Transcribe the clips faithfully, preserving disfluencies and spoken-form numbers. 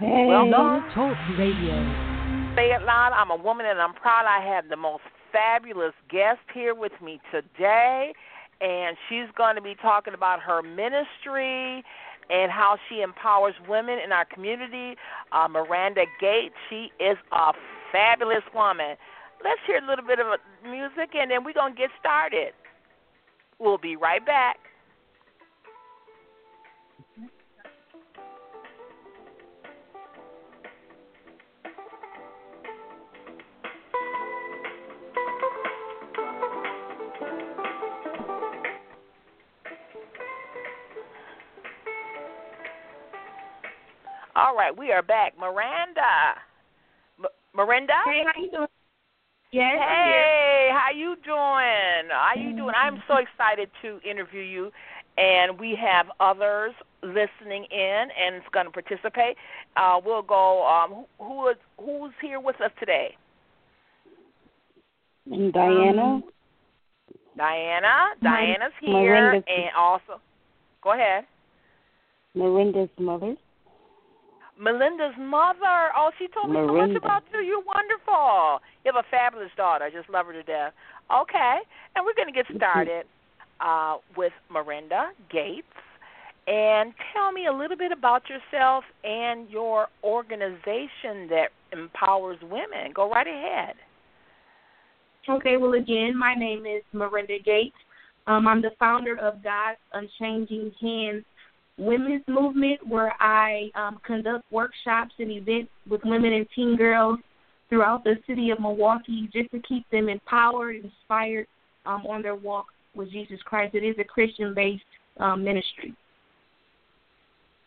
Hey. Well done. Talk radio. Say it loud. I'm a woman and I'm proud. I have the most fabulous guest here with me today, and she's going to be talking about her ministry and how she empowers women in our community. Uh, Marienda Gates, she is a fabulous woman. Let's hear a little bit of music, and then we're going to get started. We'll be right back. All right, we are back. Marienda. M- Marienda? Hey, how you doing? Yes. Hey, yes. How you doing? How you doing? I'm so excited to interview you, and we have others listening in and is going to participate. Uh, we'll go. Um, who, who is who's here with us today? And Diana. Um, Diana. Diana's here, Marienda's and also. Go ahead. Marienda's mother. Melinda's mother. Oh, she told me Marienda. So much about you. You're wonderful. You have a fabulous daughter. I just love her to death. Okay. And we're going to get started uh, with Marienda Gates. And tell me a little bit about yourself and your organization that empowers women. Go right ahead. Okay. Well, again, my name is Marienda Gates. Um, I'm the founder of God's Unchanging Hands Women's Movement, where I um, conduct workshops and events with women and teen girls throughout the city of Milwaukee just to keep them empowered, inspired um, on their walk with Jesus Christ. It is a Christian-based um, ministry.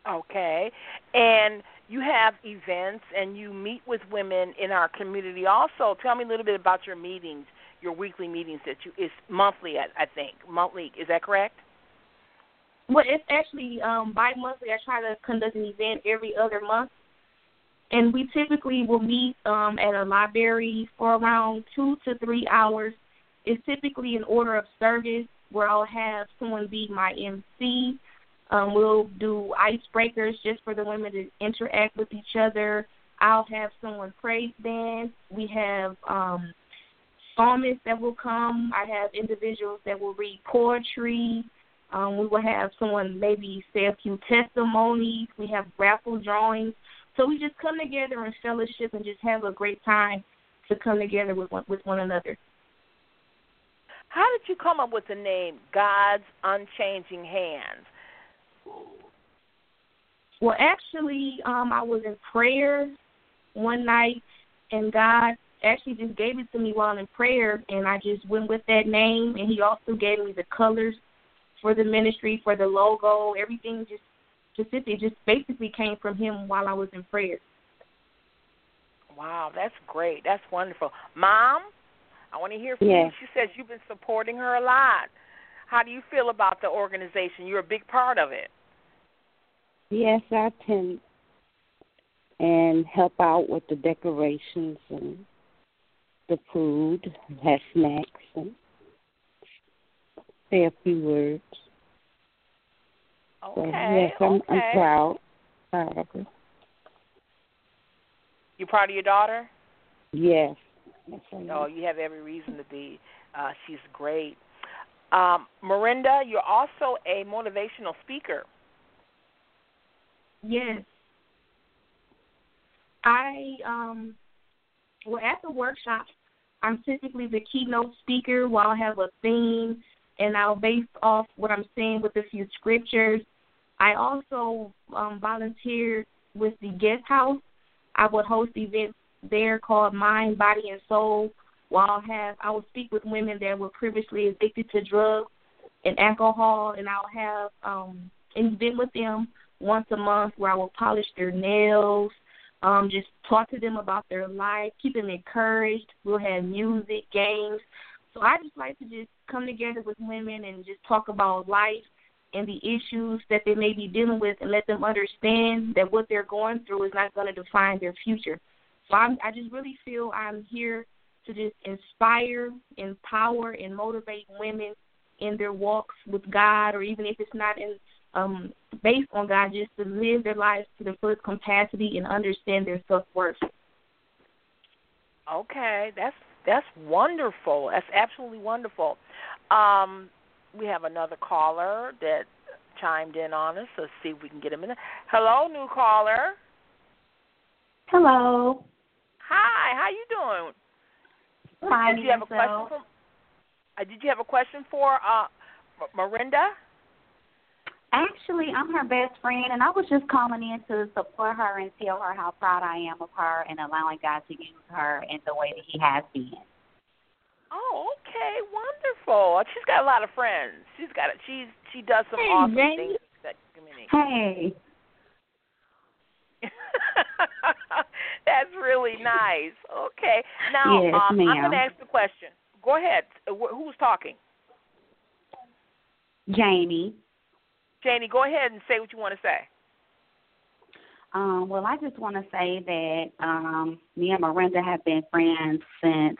Okay. And you have events and you meet with women in our community also. Tell me a little bit about your meetings, your weekly meetings that you, it's monthly, I think, monthly. Is that correct? Well, it's actually um, bi-monthly. I try to conduct an event every other month, and we typically will meet um, at a library for around two to three hours. It's typically an order of service where I'll have someone be my M C. Um, we'll do icebreakers just for the women to interact with each other. I'll have someone praise dance. We have um, psalmists that will come. I have individuals that will read poetry. Um, we will have someone maybe say a few testimonies. We have raffle drawings. So we just come together in fellowship and just have a great time to come together with one, with one another. How did you come up with the name God's Unchanging Hands? Well, actually, um, I was in prayer one night, and God actually just gave it to me while in prayer, and I just went with that name, and he also gave me the colors for the ministry, for the logo, everything just specific, just basically came from him while I was in prayer. Wow, that's great. That's wonderful. Mom, I want to hear from yeah. you. She says you've been supporting her a lot. How do you feel about the organization? You're a big part of it. Yes, I attend and help out with the decorations and the food, and have snacks and say a few words. Okay. So, yes, I'm, okay. I'm proud. proud of her. You proud of your daughter? Yes. yes oh, you have every reason to be. Uh, she's great. Um, Marienda, you're also a motivational speaker. Yes. I, um, well, at the workshop, I'm typically the keynote speaker while I have a theme. And I'll base off what I'm saying with a few scriptures. I also um, volunteered with the guest house. I would host events there called Mind, Body, and Soul. While I'll have, I will speak with women that were previously addicted to drugs and alcohol, and I'll have um, an event with them once a month where I will polish their nails, um, just talk to them about their life, keep them encouraged. We'll have music, games. So I just like to just come together with women and just talk about life and the issues that they may be dealing with and let them understand that what they're going through is not going to define their future. So I'm, I just really feel I'm here to just inspire, empower, and motivate women in their walks with God, or even if it's not in um, based on God, just to live their lives to the fullest capacity and understand their self-worth. Okay, that's that's wonderful. That's absolutely wonderful. Um, we have another caller that chimed in on us. Let's see if we can get him in. Hello, new caller. Hello. Hi, how you doing? Hi, did you have a question for, uh, did you have a question for uh, Marienda? Actually, I'm her best friend, and I was just calling in to support her and tell her how proud I am of her and allowing God to use her in the way that He has been. Oh, okay, wonderful. She's got a lot of friends. She's got a, she's she does some hey, awesome Jamie. things in that community. Hey. That's really nice. Okay. Now, yes, um, I'm going to ask the question. Go ahead. Who's talking? Jamie. Jamie, go ahead and say what you want to say. Um, well, I just want to say that um, me and Marienda have been friends since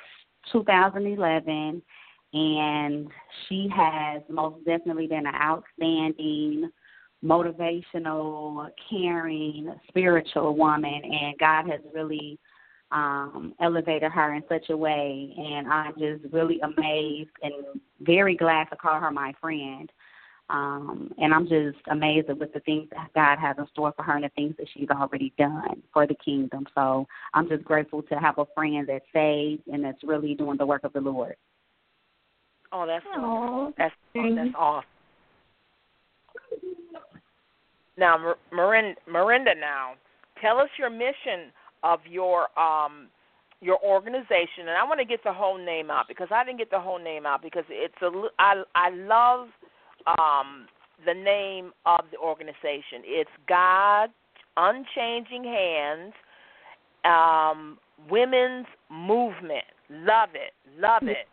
two thousand eleven, and she has most definitely been an outstanding, motivational, caring, spiritual woman, and God has really um, elevated her in such a way, and I'm just really amazed and very glad to call her my friend, um, and I'm just amazed with the things that God has in store for her and the things that she's already done for the kingdom, so I'm just grateful to have a friend that saves and that's really doing the work of the Lord. Oh, that's wonderful. That's, oh, that's awesome. Now, Marienda, Marienda, now, tell us your mission of your um, your organization, and I want to get the whole name out because I didn't get the whole name out because it's a I I love um, the name of the organization. It's God's Unchanging Hands, um, Women's Movement. Love it, love it.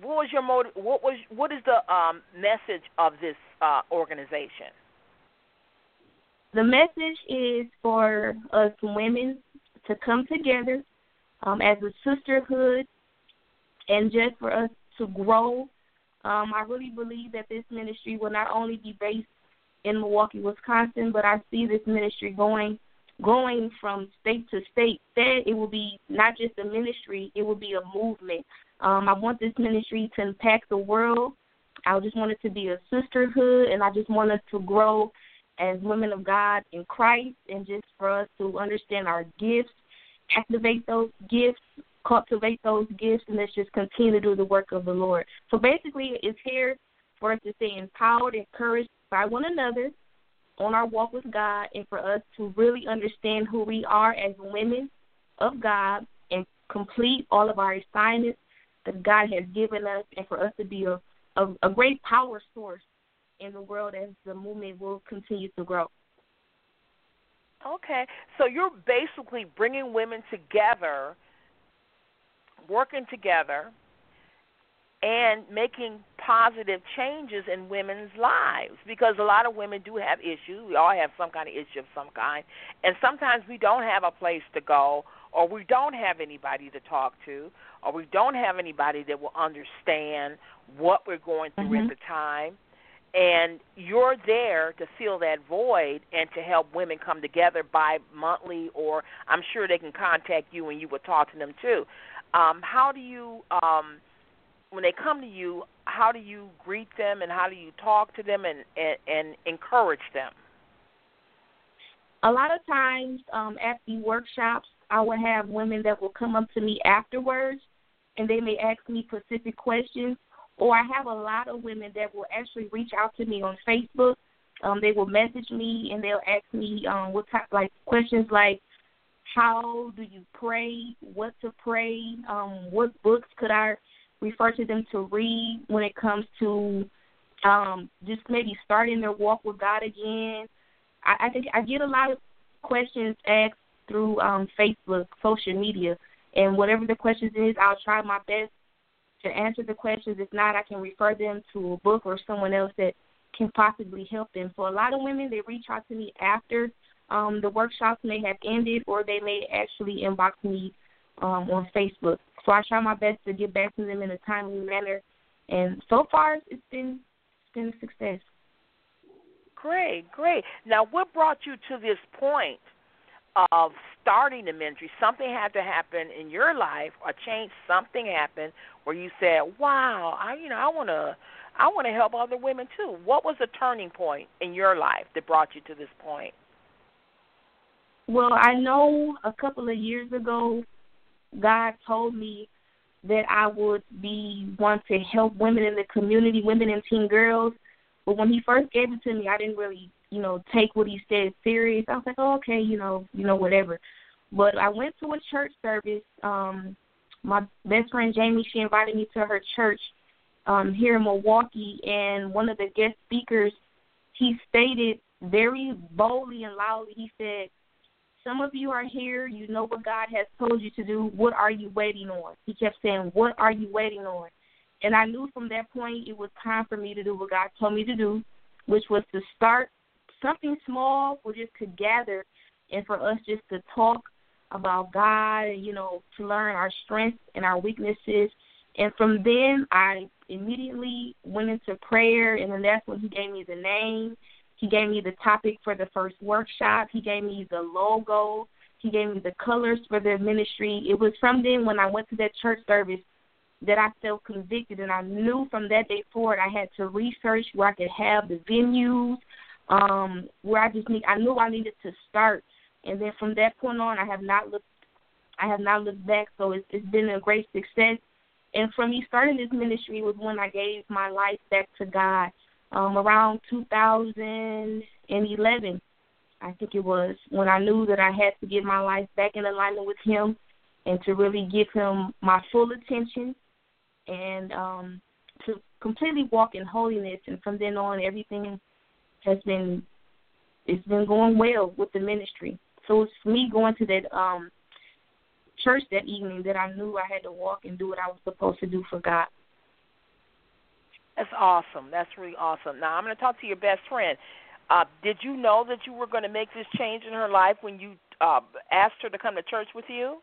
What was your motive, What was what is the um, message of this uh, organization? The message is for us women to come together um, as a sisterhood and just for us to grow. Um, I really believe that this ministry will not only be based in Milwaukee, Wisconsin, but I see this ministry going going from state to state. Then it will be not just a ministry, it will be a movement. Um, I want this ministry to impact the world. I just want it to be a sisterhood, and I just want it to grow as women of God in Christ, and just for us to understand our gifts, activate those gifts, cultivate those gifts, and let's just continue to do the work of the Lord. So basically it's here for us to stay empowered, encouraged by one another on our walk with God, and for us to really understand who we are as women of God and complete all of our assignments that God has given us, and for us to be a, a, a great power source in the world as the movement will continue to grow. Okay. So you're basically bringing women together, working together, and making positive changes in women's lives, because a lot of women do have issues. We all have some kind of issue of some kind, and sometimes we don't have a place to go, or we don't have anybody to talk to, or we don't have anybody that will understand what we're going through mm-hmm. at the time. And you're there to fill that void and to help women come together bi-monthly, or I'm sure they can contact you and you will talk to them too. Um, how do you, um, when they come to you, how do you greet them and how do you talk to them and, and, and encourage them? A lot of times um, at the workshops, I will have women that will come up to me afterwards, and they may ask me specific questions. Or I have a lot of women that will actually reach out to me on Facebook. Um, they will message me, and they'll ask me um, what type, like questions like, how do you pray, what to pray, um, what books could I refer to them to read when it comes to um, just maybe starting their walk with God again. I, I think I get a lot of questions asked through um, Facebook, social media, and whatever the questions is, I'll try my best to answer the questions. If not, I can refer them to a book or someone else that can possibly help them. So a lot of women, they reach out to me after um, the workshops may have ended, or they may actually inbox me um, on Facebook. So I try my best to get back to them in a timely manner. And so far, it's been, it's been a success. Great, great. Now, what brought you to this point of starting the ministry? Something had to happen in your life, or change. Something happened where you said, "Wow, I, you know, I want to, I want to help other women too." What was the turning point in your life that brought you to this point? Well, I know a couple of years ago, God told me that I would be want to help women in the community, women and teen girls. But when he first gave it to me, I didn't really, you know, take what he said serious. I was like, oh, okay, you know, you know, whatever. But I went to a church service. Um, my best friend Jamie, she invited me to her church um, here in Milwaukee, and one of the guest speakers, he stated very boldly and loudly, he said, "Some of you are here, you know what God has told you to do. What are you waiting on?" He kept saying, "What are you waiting on?" And I knew from that point it was time for me to do what God told me to do, which was to start something small or just to gather and for us just to talk about God and, you know, to learn our strengths and our weaknesses. And from then I immediately went into prayer, and then that's when he gave me the name. He gave me the topic for the first workshop. He gave me the logo. He gave me the colors for the ministry. It was from then when I went to that church service that I felt convicted, and I knew from that day forward I had to research where I could have the venues, um, where I just need. I knew I needed to start, and then from that point on, I have not looked. I have not looked back. So it's, it's been a great success. And from me starting this ministry was when I gave my life back to God. Um, around two thousand eleven, I think it was, when I knew that I had to get my life back in alignment with him and to really give him my full attention and um, to completely walk in holiness. And from then on, everything has been, it's been going well with the ministry. So it's me going to that um, church that evening that I knew I had to walk and do what I was supposed to do for God. That's awesome. That's really awesome. Now, I'm going to talk to your best friend. Uh, did you know that you were going to make this change in her life when you uh, asked her to come to church with you?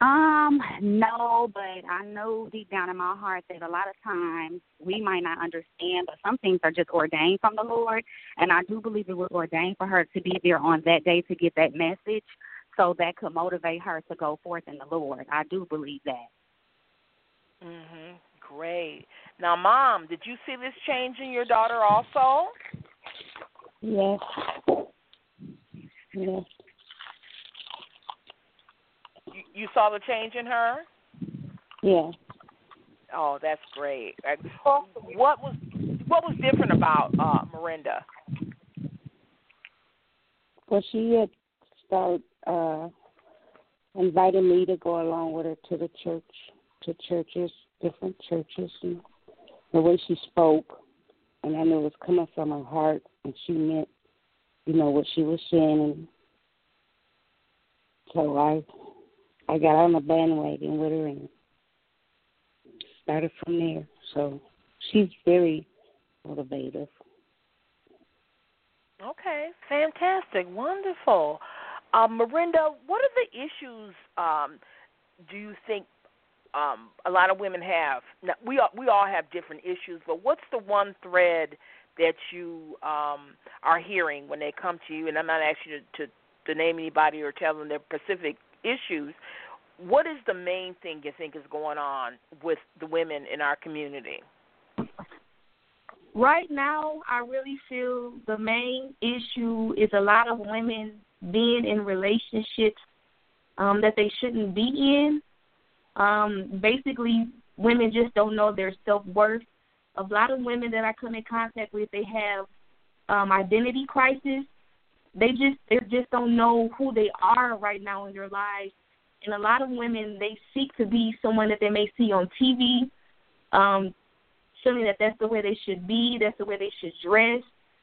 Um, no, but I know deep down in my heart that a lot of times we might not understand, but some things are just ordained from the Lord, and I do believe it was ordained for her to be there on that day to get that message, so that could motivate her to go forth in the Lord. I do believe that. Mm-hmm. Great. Now, Mom, did you see this change in your daughter also? Yes. Yes. You, you saw the change in her? Yes. Oh, that's great. What was what was different about uh, Marienda? Well, she had started uh, inviting me to go along with her to the church, to churches. different churches, and the way she spoke, and I knew it was coming from her heart, and she meant, you know, what she was saying. And so I I got on the bandwagon with her and started from there. So she's very motivative. Okay, fantastic, wonderful. Uh, Marienda, what are the issues um, do you think Um, a lot of women have? Now, we all, we all have different issues, but what's the one thread that you um, are hearing when they come to you? And I'm not asking you to, to, to name anybody or tell them their specific issues. What is the main thing you think is going on with the women in our community? Right now, I really feel the main issue is a lot of women being in relationships um, that they shouldn't be in. Um, basically, women just don't know their self-worth. A lot of women that I come in contact with, they have um, identity crisis. They just they just don't know who they are right now in their lives. And a lot of women, they seek to be someone that they may see on T V, um, feeling that that's the way they should be, that's the way they should dress,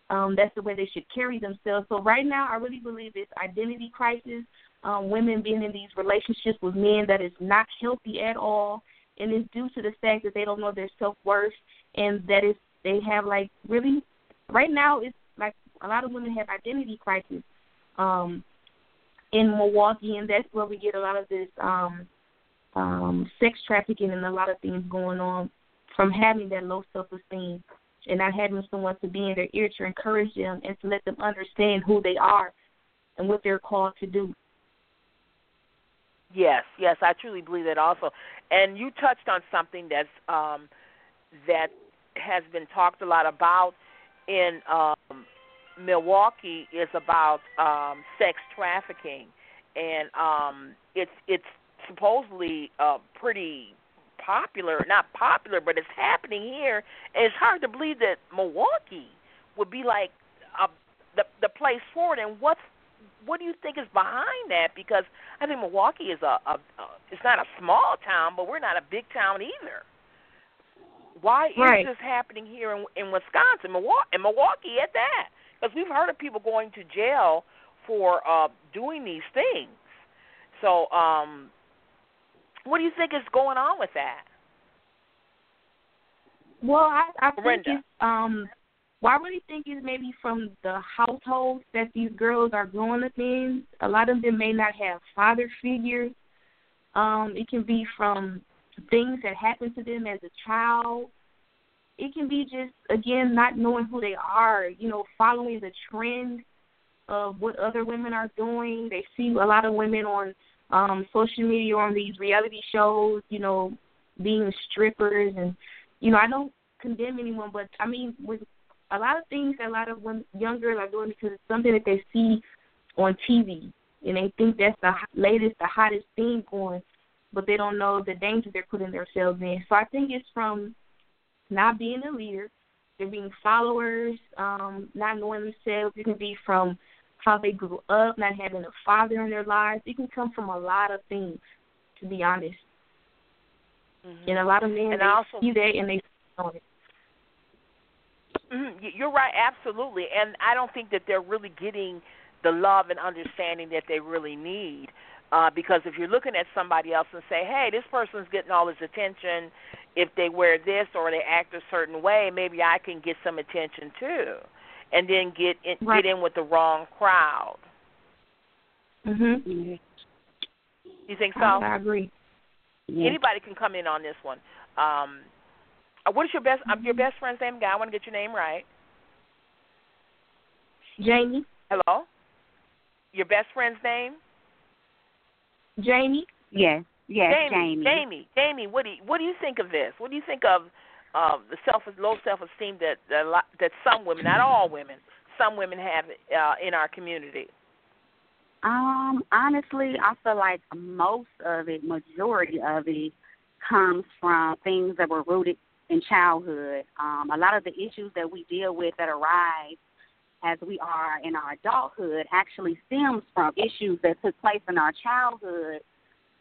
um, that's the way they should carry themselves. So right now, I really believe it's identity crisis. Um, women being in these relationships with men that is not healthy at all, and it's due to the fact that they don't know their self-worth, and that is they have, like, really, right now it's like a lot of women have identity crisis um, in Milwaukee, and that's where we get a lot of this um, um, sex trafficking and a lot of things going on from having that low self-esteem. and not having someone to be in their ear to encourage them and to let them understand who they are and what they're called to do. Yes, yes, I truly believe that also. And you touched on something that's um, that has been talked a lot about in um, Milwaukee is about um, sex trafficking, and um, it's it's supposedly uh, pretty popular, not popular, but it's happening here. And it's hard to believe that Milwaukee would be like a, the the place for it. And what's What do you think is behind that? Because I think Milwaukee is a, a, a it's not a small town, but we're not a big town either. Why right. is this happening here in, in Wisconsin, Milwaukee, and Milwaukee at that? Because we've heard of people going to jail for uh, doing these things. So, um, what do you think is going on with that? Well, I, I think it's, um. Well, I really think it's maybe from the households that these girls are growing up in. A lot of them may not have father figures. Um, it can be from things that happened to them as a child. It can be just, again, not knowing who they are, you know, following the trend of what other women are doing. They see a lot of women on um, social media, on these reality shows, you know, being strippers. And, you know, I don't condemn anyone, but, I mean, with a lot of things that a lot of women, young girls are doing because it's something that they see on T V, and they think that's the latest, the hottest thing going, but they don't know the danger they're putting themselves in. So I think it's from not being a leader, they're being followers, um, not knowing themselves. It can be from how they grew up, not having a father in their lives. It can come from a lot of things, to be honest. Mm-hmm. And a lot of men, and they also- see that and they on it. Mm-hmm. You're right, absolutely, and I don't think that they're really getting the love and understanding that they really need uh, because if you're looking at somebody else and say, hey, this person's getting all this attention, if they wear this or they act a certain way, maybe I can get some attention too, and then get in, right. get in with the wrong crowd. Mm-hmm. Mm-hmm. You think so? I agree. Yeah. Anybody can come in on this one. Um What is your best your best friend's name? Guy, I want to get your name right. Jamie. Hello. Your best friend's name? Jamie. Yes. Yes. Jamie. Jamie. Jamie. Jamie. What do you, What do you think of this? What do you think of uh, the self low self esteem that, that that some women, not all women, some women have uh, in our community? Um. Honestly, I feel like most of it, majority of it, comes from things that were rooted in childhood. Um, a lot of the issues that we deal with that arise as we are in our adulthood actually stems from issues that took place in our childhood,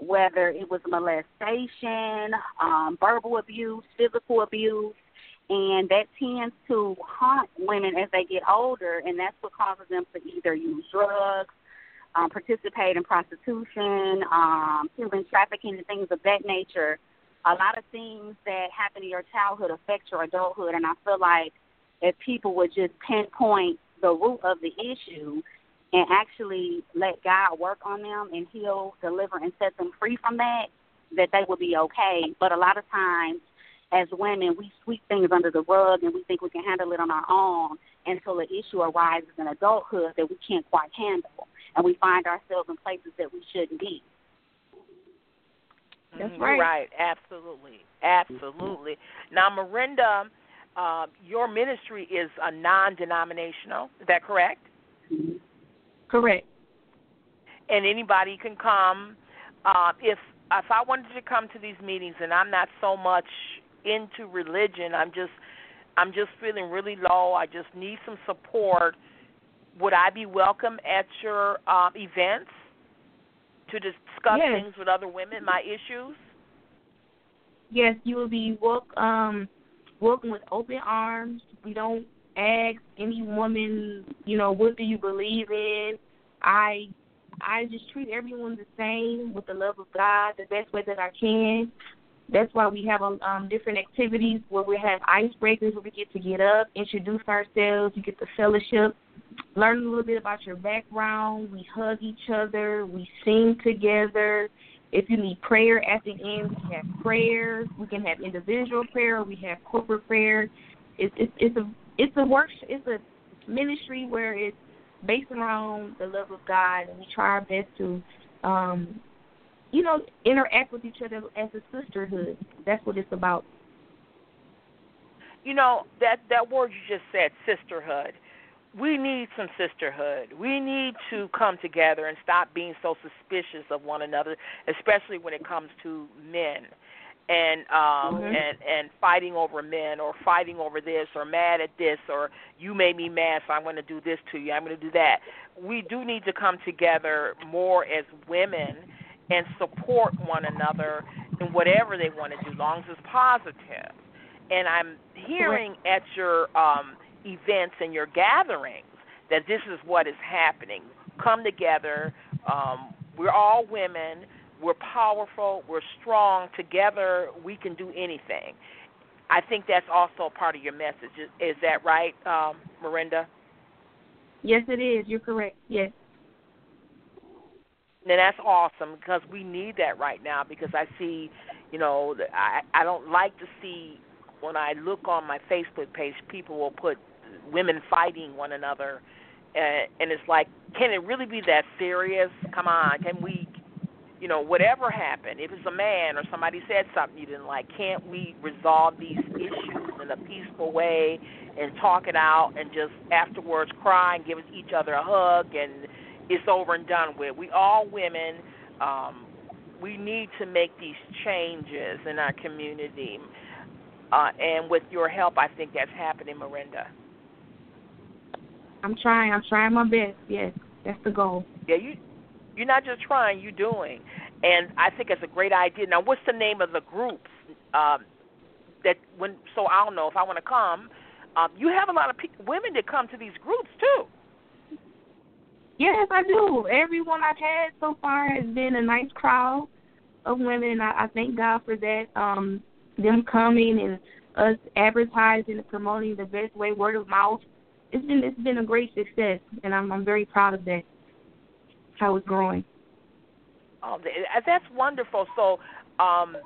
whether it was molestation, um, verbal abuse, physical abuse, and that tends to haunt women as they get older, and that's what causes them to either use drugs, um, participate in prostitution, um, human trafficking, and things of that nature. A lot of things that happen in your childhood affect your adulthood, and I feel like if people would just pinpoint the root of the issue and actually let God work on them and heal, deliver, and set them free from that, that they would be okay. But a lot of times as women, we sweep things under the rug and we think we can handle it on our own until an issue arises in adulthood that we can't quite handle, and we find ourselves in places that we shouldn't be. That's right. Right, absolutely, absolutely. Now, Marienda, uh, your ministry is a non-denominational. Is that correct? Correct. And anybody can come. Uh, if if I wanted to come to these meetings, and I'm not so much into religion, I'm just I'm just feeling really low. I just need some support. Would I be welcome at your uh, events to discuss yes. things with other women, my issues? Yes, you will be welcome, um, welcome with open arms. We don't ask any woman, you know, what do you believe in? I I just treat everyone the same with the love of God, the best way that I can. That's why we have um, different activities where we have icebreakers, where we get to get up, introduce ourselves, you get the fellowship, learn a little bit about your background. We hug each other. We sing together. If you need prayer at the end, we have prayer. We can have individual prayer. We have corporate prayer. It's it's, it's a it's a work it's a ministry where it's based around the love of God, and we try our best to, um, you know, interact with each other as a sisterhood. That's what it's about. You know, that, that word you just said, sisterhood. We need some sisterhood. We need to come together and stop being so suspicious of one another, especially when it comes to men, and um, mm-hmm. and and fighting over men, or fighting over this, or mad at this, or you made me mad, so I'm going to do this to you. I'm going to do that. We do need to come together more as women and support one another in whatever they want to do, as long as it's positive. And I'm hearing at your um, events and your gatherings that this is what is happening. Come together. Um, we're all women. We're powerful. We're strong. Together, we can do anything. I think that's also part of your message. Is, is that right, um, Marienda? Yes, it is. You're correct. Yes. And that's awesome, because we need that right now, because I see, you know, I, I don't like to see, when I look on my Facebook page, people will put women fighting one another, and, and it's like, can it really be that serious? Come on, can we, you know, whatever happened, if it's a man or somebody said something you didn't like, can't we resolve these issues in a peaceful way and talk it out and just afterwards cry and give each other a hug and it's over and done with? We all women, um, we need to make these changes in our community. Uh, and with your help, I think that's happening, Marienda. I'm trying. I'm trying my best. Yes, that's the goal. Yeah, you, you're not just trying, you're doing. And I think it's a great idea. Now, what's the name of the groups? Um, that when, so I'll know if I want to come. Um, you have a lot of pe- women that come to these groups, too. Yes, I do. Everyone I've had so far has been a nice crowd of women, and I, I thank God for that. Um Them coming and us advertising and promoting the best way, word of mouth. It's been it's been a great success, and I'm I'm very proud of that. How it's growing. Oh, that's wonderful. So, um,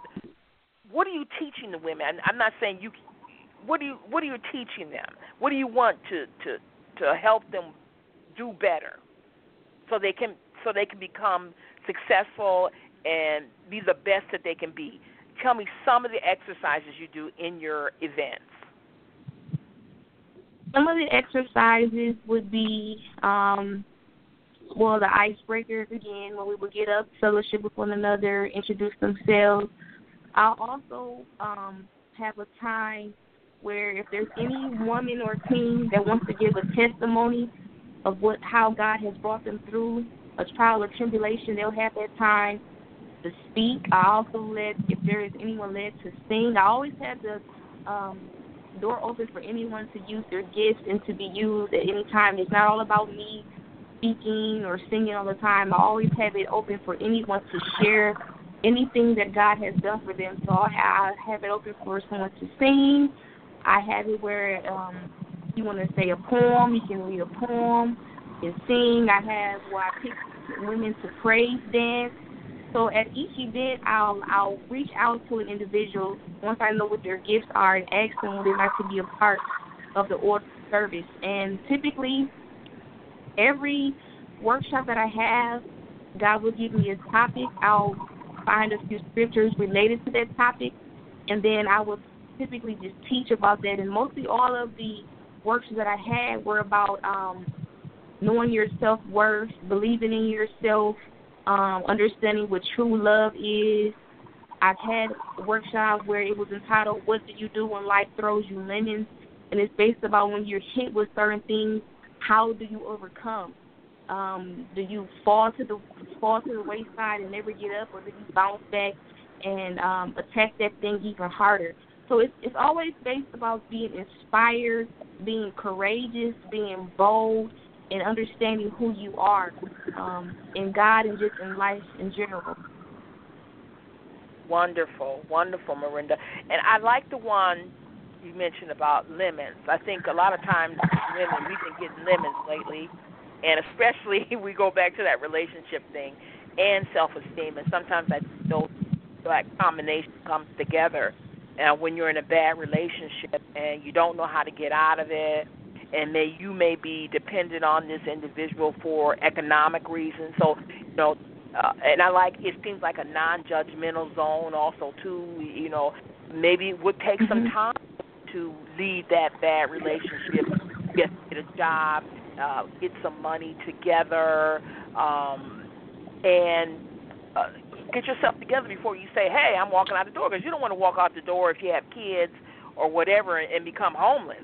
what are you teaching the women? I'm not saying you. What do you What are you teaching them? What do you want to, to, to help them do better, so they can so they can become successful and be the best that they can be? Tell me some of the exercises you do in your events. Some of the exercises would be, um, well, the icebreakers again, when we would get up, fellowship with one another, introduce themselves. I'll also um, have a time where if there's any woman or teen that wants to give a testimony of what how God has brought them through a trial or tribulation, they'll have that time to speak. I also let, if there is anyone led to sing, I always have the um, door open for anyone to use their gifts and to be used at any time. It's not all about me speaking or singing all the time. I always have it open for anyone to share anything that God has done for them. So I have it open for someone to sing. I have it where um, you want to say a poem, you can read a poem and sing. I have where I pick women to praise dance. So at each event, I'll I'll reach out to an individual once I know what their gifts are and ask them would they like to be a part of the order service. And typically, every workshop that I have, God will give me a topic. I'll find a few scriptures related to that topic, and then I will typically just teach about that. And mostly all of the workshops that I had were about um, knowing your self-worth, believing in yourself, Um, understanding what true love is. I've had workshops where it was entitled, what do you do when life throws you lemons? And it's based about when you're hit with certain things, how do you overcome? Um, do you fall to the fall to the wayside and never get up, or do you bounce back and um, attack that thing even harder? So it's, it's always based about being inspired, being courageous, being bold, and understanding who you are um, in God and just in life in general. Wonderful, wonderful, Marienda. And I like the one you mentioned about lemons. I think a lot of times women, we've been getting lemons lately, and especially we go back to that relationship thing and self-esteem, and sometimes that, those, that combination comes together. uh, when you're in a bad relationship and you don't know how to get out of it, and may you may be dependent on this individual for economic reasons. So, you know, uh, and I like, it seems like a non-judgmental zone also, too. You know, maybe it would take mm-hmm. some time to leave that bad relationship, get, get a job, uh, get some money together, um, and uh, get yourself together before you say, hey, I'm walking out the door, because you don't want to walk out the door if you have kids or whatever and, and become homeless.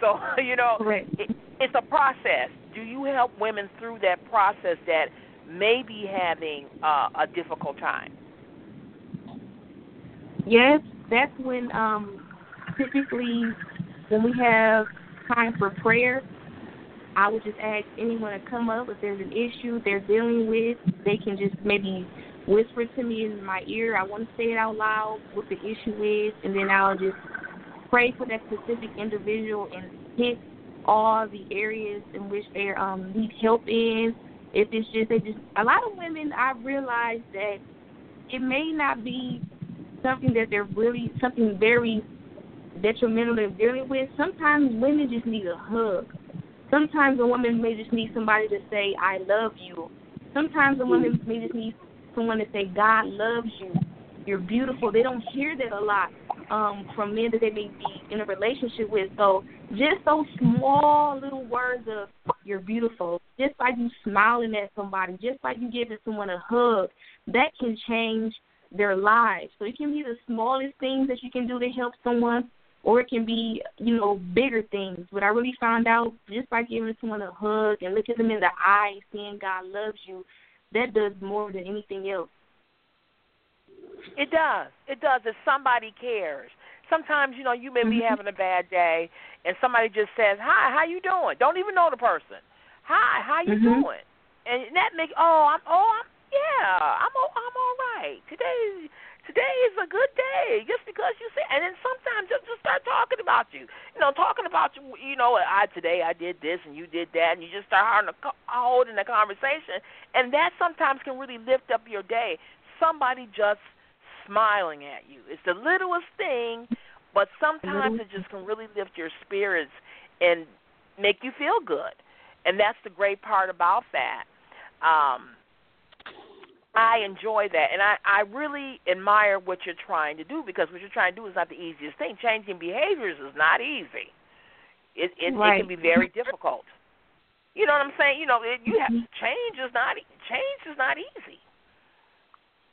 So, you know, right. it, it's a process. Do you help women through that process that may be having uh, a difficult time? Yes, that's when um, typically when we have time for prayer, I would just ask anyone to come up if there's an issue they're dealing with. They can just maybe whisper to me in my ear. I want to say it out loud what the issue is, and then I'll just pray for that specific individual and hit all the areas in which they um, need help in. If it's just, they just, a lot of women, I've realized that it may not be something that they're really, something very detrimental they're dealing with. Sometimes women just need a hug. Sometimes a woman may just need somebody to say, I love you. Sometimes a woman may just need someone to say, God loves you. You're beautiful. They don't hear that a lot um, from men that they may be in a relationship with. So just those small little words of, you're beautiful, just like you smiling at somebody, just like you giving someone a hug, that can change their lives. So it can be the smallest things that you can do to help someone, or it can be, you know, bigger things. But I really found out just by giving someone a hug and looking them in the eye, seeing God loves you, that does more than anything else. It does. It does if somebody cares. Sometimes, you know, you may be having a bad day, and somebody just says, hi, how you doing? Don't even know the person. Hi, how you mm-hmm. doing? And that makes, oh, I'm, oh, I'm, yeah, I'm, I'm all right. Today Today is a good day, just because you say. And then sometimes just just start talking about you, you know, talking about you, you know, I today I did this and you did that, and you just start holding a, holding a conversation, and that sometimes can really lift up your day. Somebody just smiling at you. It's the littlest thing, but sometimes it just can really lift your spirits and make you feel good, and that's the great part about that. Um, I enjoy that, and I, I really admire what you're trying to do, because what you're trying to do is not the easiest thing. Changing behaviors is not easy. It it, right. it can be very difficult. You know what I'm saying? You know, it, you have change is not change is not easy.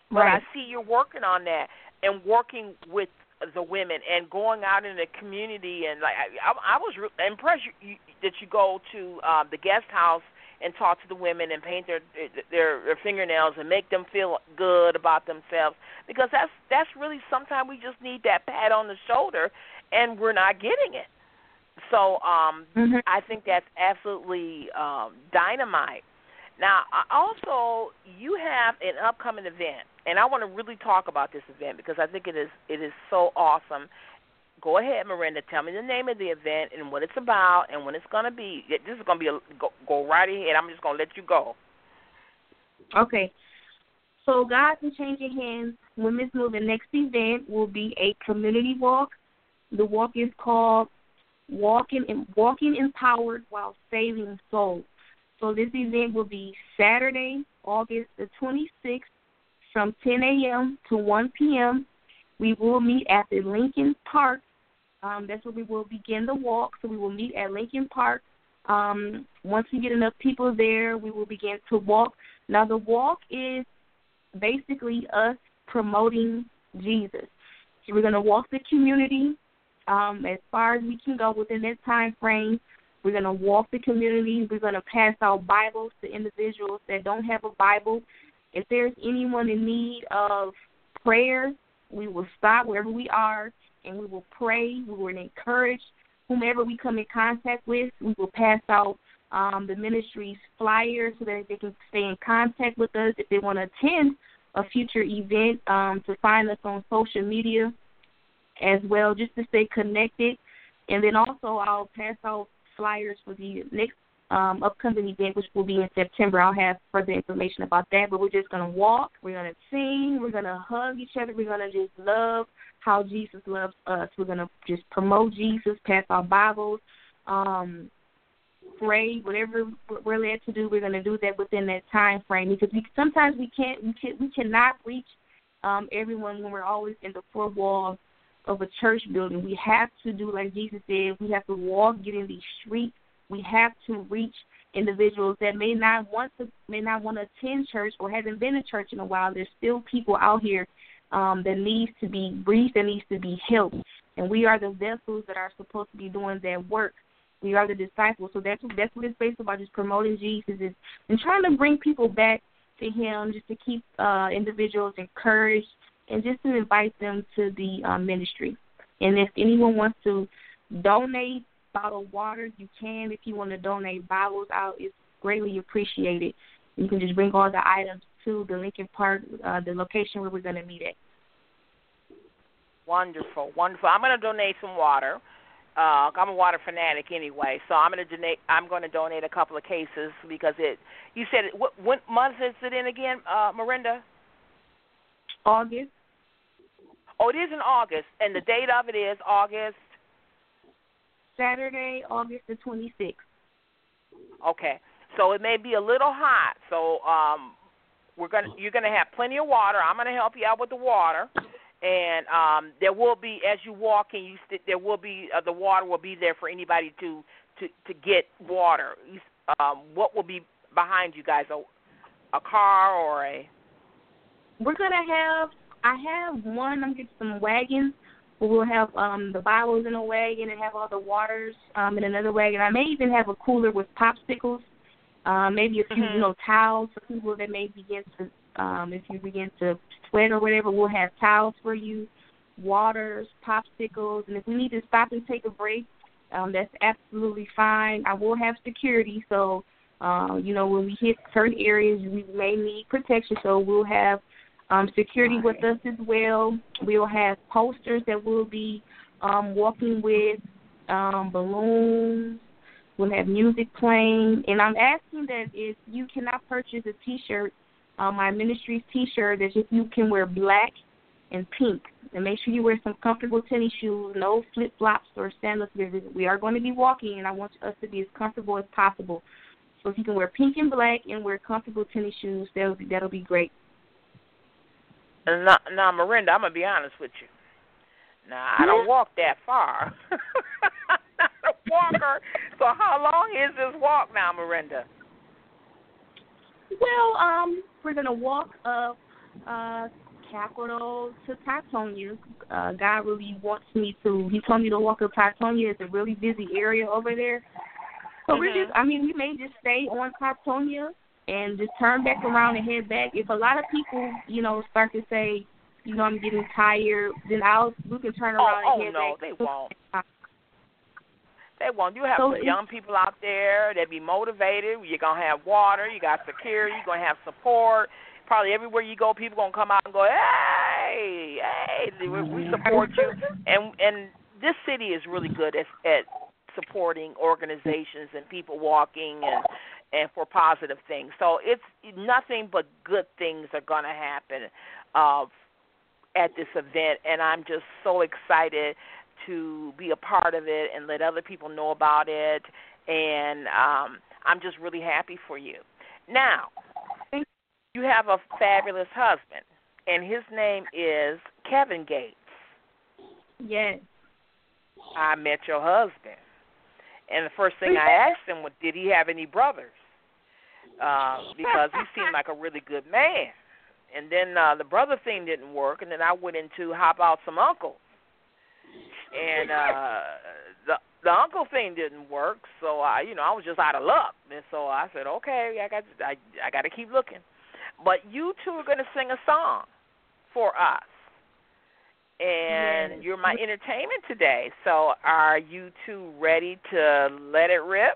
But right. I see you're working on that and working with the women and going out in the community, and like I, I was impressed you, that you go to uh, the guest house and talk to the women and paint their, their their fingernails and make them feel good about themselves, because that's that's really sometimes we just need that pat on the shoulder, and we're not getting it. So um, mm-hmm. I think that's absolutely um, dynamite. Now, also, you have an upcoming event, and I want to really talk about this event because I think it is it is so awesome. Go ahead, Marienda. Tell me the name of the event and what it's about and when it's going to be. This is going to be a go, go right ahead. I'm just going to let you go. Okay. So God's Unchanging Hands Women's Movement next event will be a community walk. The walk is called Walking and Walking Empowered While Saving Souls. So this event will be Saturday, August the twenty-sixth, from ten a.m. to one p.m. We will meet at the Lincoln Park. Um, that's where we will begin the walk. So we will meet at Lincoln Park. Um, once we get enough people there, we will begin to walk. Now, the walk is basically us promoting Jesus. So we're going to walk the community um, as far as we can go within that time frame. We're going to walk the community. We're going to pass out Bibles to individuals that don't have a Bible. If there's anyone in need of prayer, we will stop wherever we are, and we will pray. We will encourage whomever we come in contact with. We will pass out um, the ministry's flyers so that they can stay in contact with us if they want to attend a future event, um, to find us on social media as well, just to stay connected. And then also I'll pass out flyers for the next um, upcoming event, which will be in September. I'll have further information about that, but we're just going to walk, we're going to sing, we're going to hug each other, we're going to just love how Jesus loves us. We're going to just promote Jesus, pass our Bibles, um, pray, whatever we're led to do, we're going to do that within that time frame, because we, sometimes we can't, we, can, we cannot reach um, everyone when we're always in the four walls of a church building. We have to do like Jesus said, we have to walk, get in these streets. We have to reach individuals that may not want to may not want to attend church or haven't been to church in a while. There's still people out here um, that needs to be reached, that needs to be helped. And we are the vessels that are supposed to be doing that work. We are the disciples. So that's, that's what it's based about, just promoting Jesus is, and trying to bring people back to him, just to keep uh, individuals encouraged and just to invite them to the uh, ministry. And if anyone wants to donate bottled water, you can. If you want to donate Bibles out, it's greatly appreciated. You can just bring all the items to the Lincoln Park, uh, the location where we're going to meet at. Wonderful, wonderful. I'm going to donate some water. Uh, I'm a water fanatic anyway, so I'm going to donate. I'm going to donate a couple of cases because it. You said it, what, what month is it in again, uh, Marienda? August. Oh, it is in August, and the date of it is August? Saturday, August the twenty-sixth. Okay, so it may be a little hot, so um, we're gonna you're gonna have plenty of water. I'm gonna help you out with the water, and um, there will be as you walk in, you st- there will be uh, the water will be there for anybody to to, to get water. Um, what will be behind you guys? A, a car or a? We're gonna have. I have one. I'm getting some wagons. We'll have um, the Bibles in a wagon and have all the waters um, in another wagon. I may even have a cooler with popsicles, uh, maybe a few mm-hmm. you know, towels for people that may begin to, um, if you begin to sweat or whatever, we'll have towels for you, waters, popsicles. And if we need to stop and take a break, um, that's absolutely fine. I will have security, so, uh, you know, when we hit certain areas, we may need protection, so we'll have Um, security right. with us as well. We'll have posters that we'll be um, walking with, um, balloons. We'll have music playing. And I'm asking that if you cannot purchase a T-shirt, uh, my ministry's T-shirt, that if you can wear black and pink. And make sure you wear some comfortable tennis shoes, no flip-flops or sandals. We are going to be walking, and I want us to be as comfortable as possible. So if you can wear pink and black and wear comfortable tennis shoes, that'll be, that'll be great. Now, now, Marienda, I'm going to be honest with you. Now, I don't walk that far. I'm not a walker. So how long is this walk now, Marienda? Well, um, we're going to walk up uh, Capitol to Titonia. Uh, God really wants me to. He told me to walk up Titonia. It's a really busy area over there. So mm-hmm. we're just, I mean, we may just stay on Titonia and just turn back around and head back. If a lot of people, you know, start to say, you know, I'm getting tired, then I'll we can turn around oh, and head oh, back. Oh, no, they won't. They won't. You have so some young people out there that be motivated. You're going to have water. You got security. You're going to have support. Probably everywhere you go, people going to come out and go, hey, hey, we support you. And and this city is really good at, at supporting organizations and people walking and and for positive things. So it's nothing but good things are going to happen uh, at this event, and I'm just so excited to be a part of it and let other people know about it, and um, I'm just really happy for you. Now, you have a fabulous husband, and his name is Kevin Gates. Yes. I met your husband, and the first thing I asked him was, did he have any brothers? Uh, because he seemed like a really good man. And then uh, the brother thing didn't work, and then I went into how about some uncles? And uh, the the uncle thing didn't work, so I you know I was just out of luck. And so I said, okay, I got I I got to keep looking. But you two are going to sing a song for us, and yes. You're my entertainment today. So are you two ready to let it rip?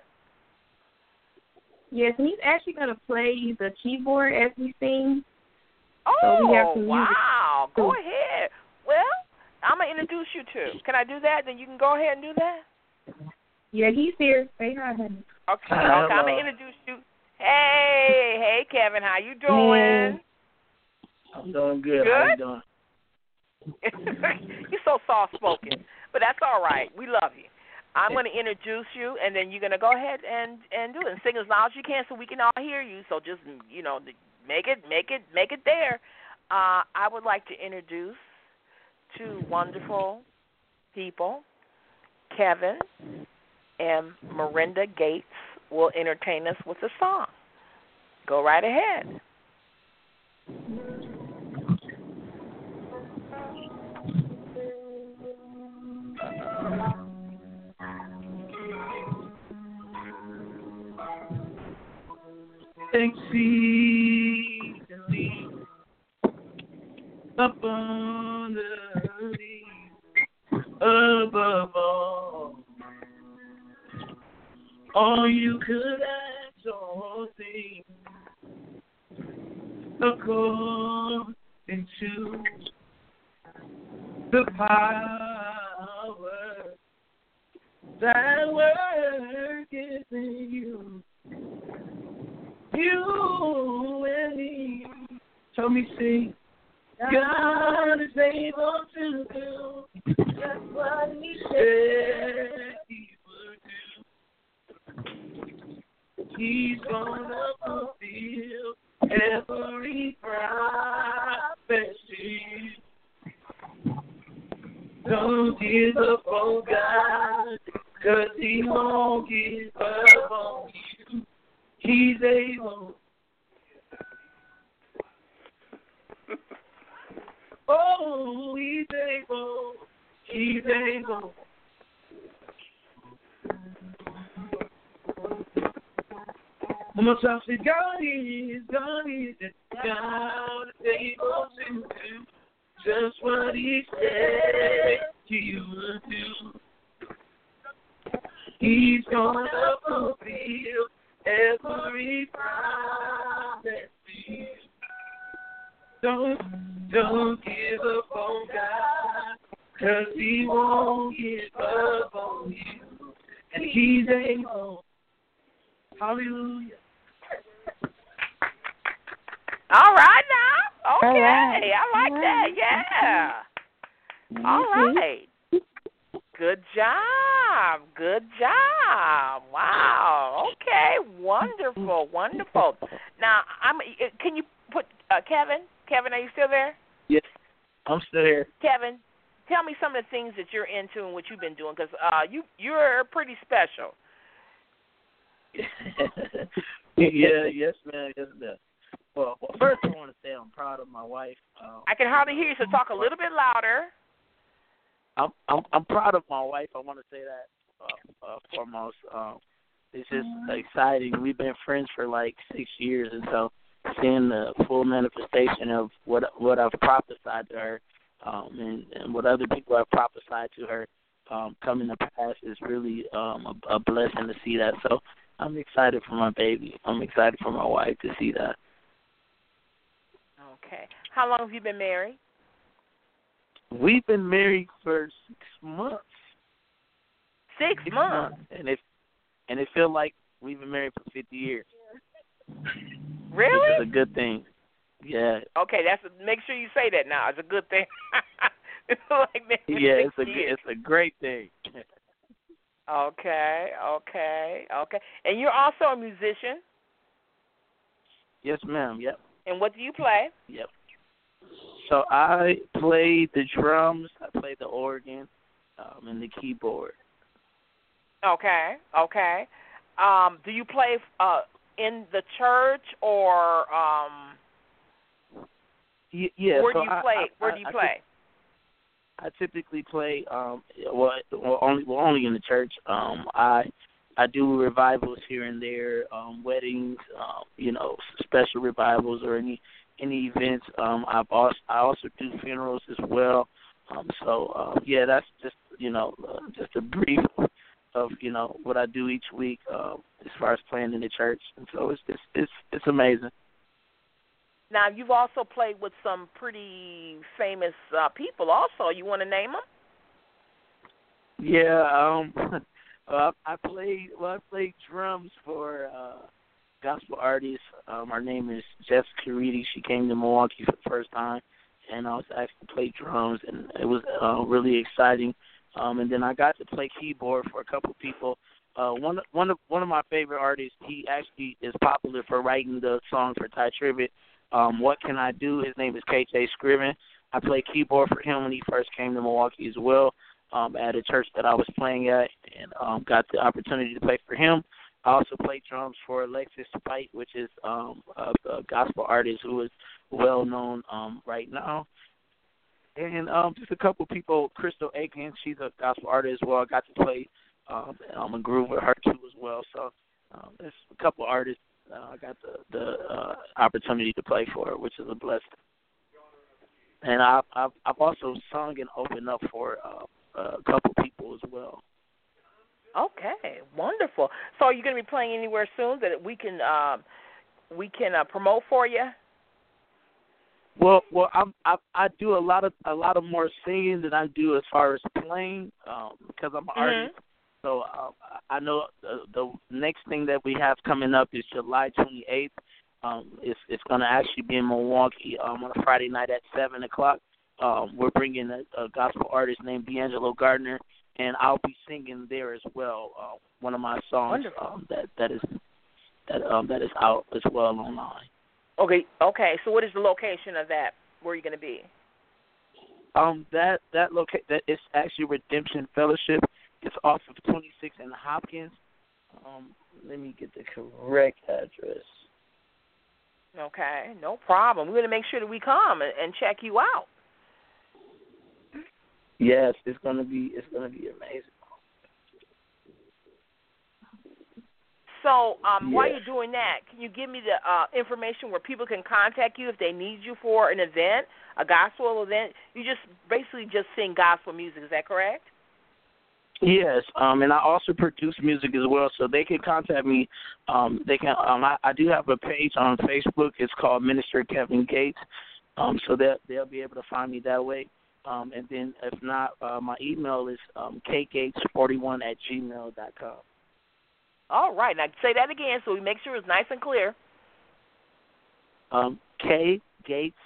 Yes, and he's actually going to play the keyboard as we sing. Oh, so we have some wow. Go ahead. Well, I'm going to introduce you two. Can I do that? Then you can go ahead and do that? Yeah, he's here. Say hi, honey. Okay, I'm gonna introduce you. Hey, hey, Kevin, how you doing? I'm doing good. good? How you doing? You're so soft-spoken, but that's all right. We love you. I'm going to introduce you, and then you're going to go ahead and, and do it. And sing as loud as you can so we can all hear you. So just, you know, make it, make it, make it there. Uh, I would like to introduce two wonderful people. Kevin and Marienda Gates will entertain us with a song. Go right ahead. Exceedingly abundantly above all, all you could ask or think, according to the power that worketh in you. You and me, tell me, see, God is able to do just what He said He would do. He's gonna fulfill every prophecy. Don't give up on God, 'cause He won't give up on you. He's able. Oh, he's able. He's able. One more time, say, God is, God is, God is able to do just what He said He would do. He's gonna fulfill every prophecy. Don't, don't give up on God, 'cause He won't give up on you. And He's able. Hallelujah. All right now. Okay. All right. I like All right. that. Yeah. All right. Good job. Good job. Wow. Okay. Wonderful. Wonderful. Now, I'm. Can you put uh, Kevin? Kevin, are you still there? Yes, I'm still here. Kevin, tell me some of the things that you're into and what you've been doing, because uh, you you're pretty special. yeah. Yes, ma'am. Yes, ma'am. Well, well, first I want to say I'm proud of my wife. Um, I can hardly hear you, so talk a little bit louder. I'm, I'm I'm proud of my wife. I want to say that uh, uh, foremost. Um, it's just exciting. We've been friends for like six years, and so seeing the full manifestation of what what I've prophesied to her, um, and, and what other people have prophesied to her um, coming to pass is really um, a, a blessing to see that. So I'm excited for my baby. I'm excited for my wife to see that. Okay. How long have you been married? We've been married for six months. Six, six months. months, and it and it feels like we've been married for fifty years. Really? Which is a good thing. Yeah. Okay, that's a, make sure you say that now. It's a good thing. It's like yeah, it's a years. it's a great thing. okay, okay, okay. And you're also a musician. Yes, ma'am. Yep. And what do you play? Yep. So I played the drums, I played the organ, um, and the keyboard. Okay, okay. Um, do you play uh, in the church or um, yeah, yeah, where, so do you play? I, I, where do you I, play? I typically play um, well, well, only well, only in the church. Um, I I do revivals here and there, um, weddings, um, you know, special revivals or any. Any events. Um, I've also, I also do funerals as well. Um, so uh, yeah, that's just you know uh, just a brief of you know what I do each week uh, as far as playing in the church. And so it's just it's it's amazing. Now you've also played with some pretty famous uh, people. Also, you want to name them? Yeah, um, Uh, I played well, I played drums for uh, gospel artist. Um, her name is Jessica Reedy. She came to Milwaukee for the first time, and I was asked to play drums, and it was uh, really exciting. Um, and then I got to play keyboard for a couple people. Uh, one one of one of my favorite artists. He actually is popular for writing the song for Tye Tribbett. Um, what Can I Do? His name is K J. Scriven. I played keyboard for him when he first came to Milwaukee as well, um, at a church that I was playing at, and um, got the opportunity to play for him. I also played drums for Alexis Spite, which is um, a, a gospel artist who is well known um, right now. And um, just a couple people, Crystal Aiken, she's a gospel artist as well. I got to play um, um, a groove with her too as well. So um, there's a couple artists uh, I got the, the uh, opportunity to play for, which is a blessing. And I've, I've, I've also sung and opened up for uh, a couple people as well. Okay, wonderful. So are you going to be playing anywhere soon that we can um, we can uh, promote for you? Well, well, I'm, I I do a lot of a lot of more singing than I do as far as playing, um, because I'm an mm-hmm. artist. So uh, I know the, the next thing that we have coming up is July twenty-eighth. Um, it's it's going to actually be in Milwaukee um, on a Friday night at seven o'clock. Um, we're bringing a, a gospel artist named D'Angelo Gardner, and I'll be singing there as well. Uh, one of my songs um, that that is that um, that is out as well online. Okay. Okay. So, what is the location of that? Where are you going to be? Um, that that loca- that it's actually Redemption Fellowship. It's off of twenty-six and Hopkins. Um, let me get the correct address. Okay, no problem. We're going to make sure that we come and, and check you out. Yes, it's going to be it's going to be amazing. So, um, yes. While you're doing that, can you give me the uh, information where people can contact you if they need you for an event, a gospel event? You just basically just sing gospel music, is that correct? Yes, um, and I also produce music as well, so they can contact me. Um, they can. Um, I, I do have a page on Facebook. It's called Minister Kevin Gates, um, so that they'll be able to find me that way. Um, and then if not, uh, my email is um, k gates forty-one at gmail dot com. All right. Now say that again so we make sure it's nice and clear. Um, k gates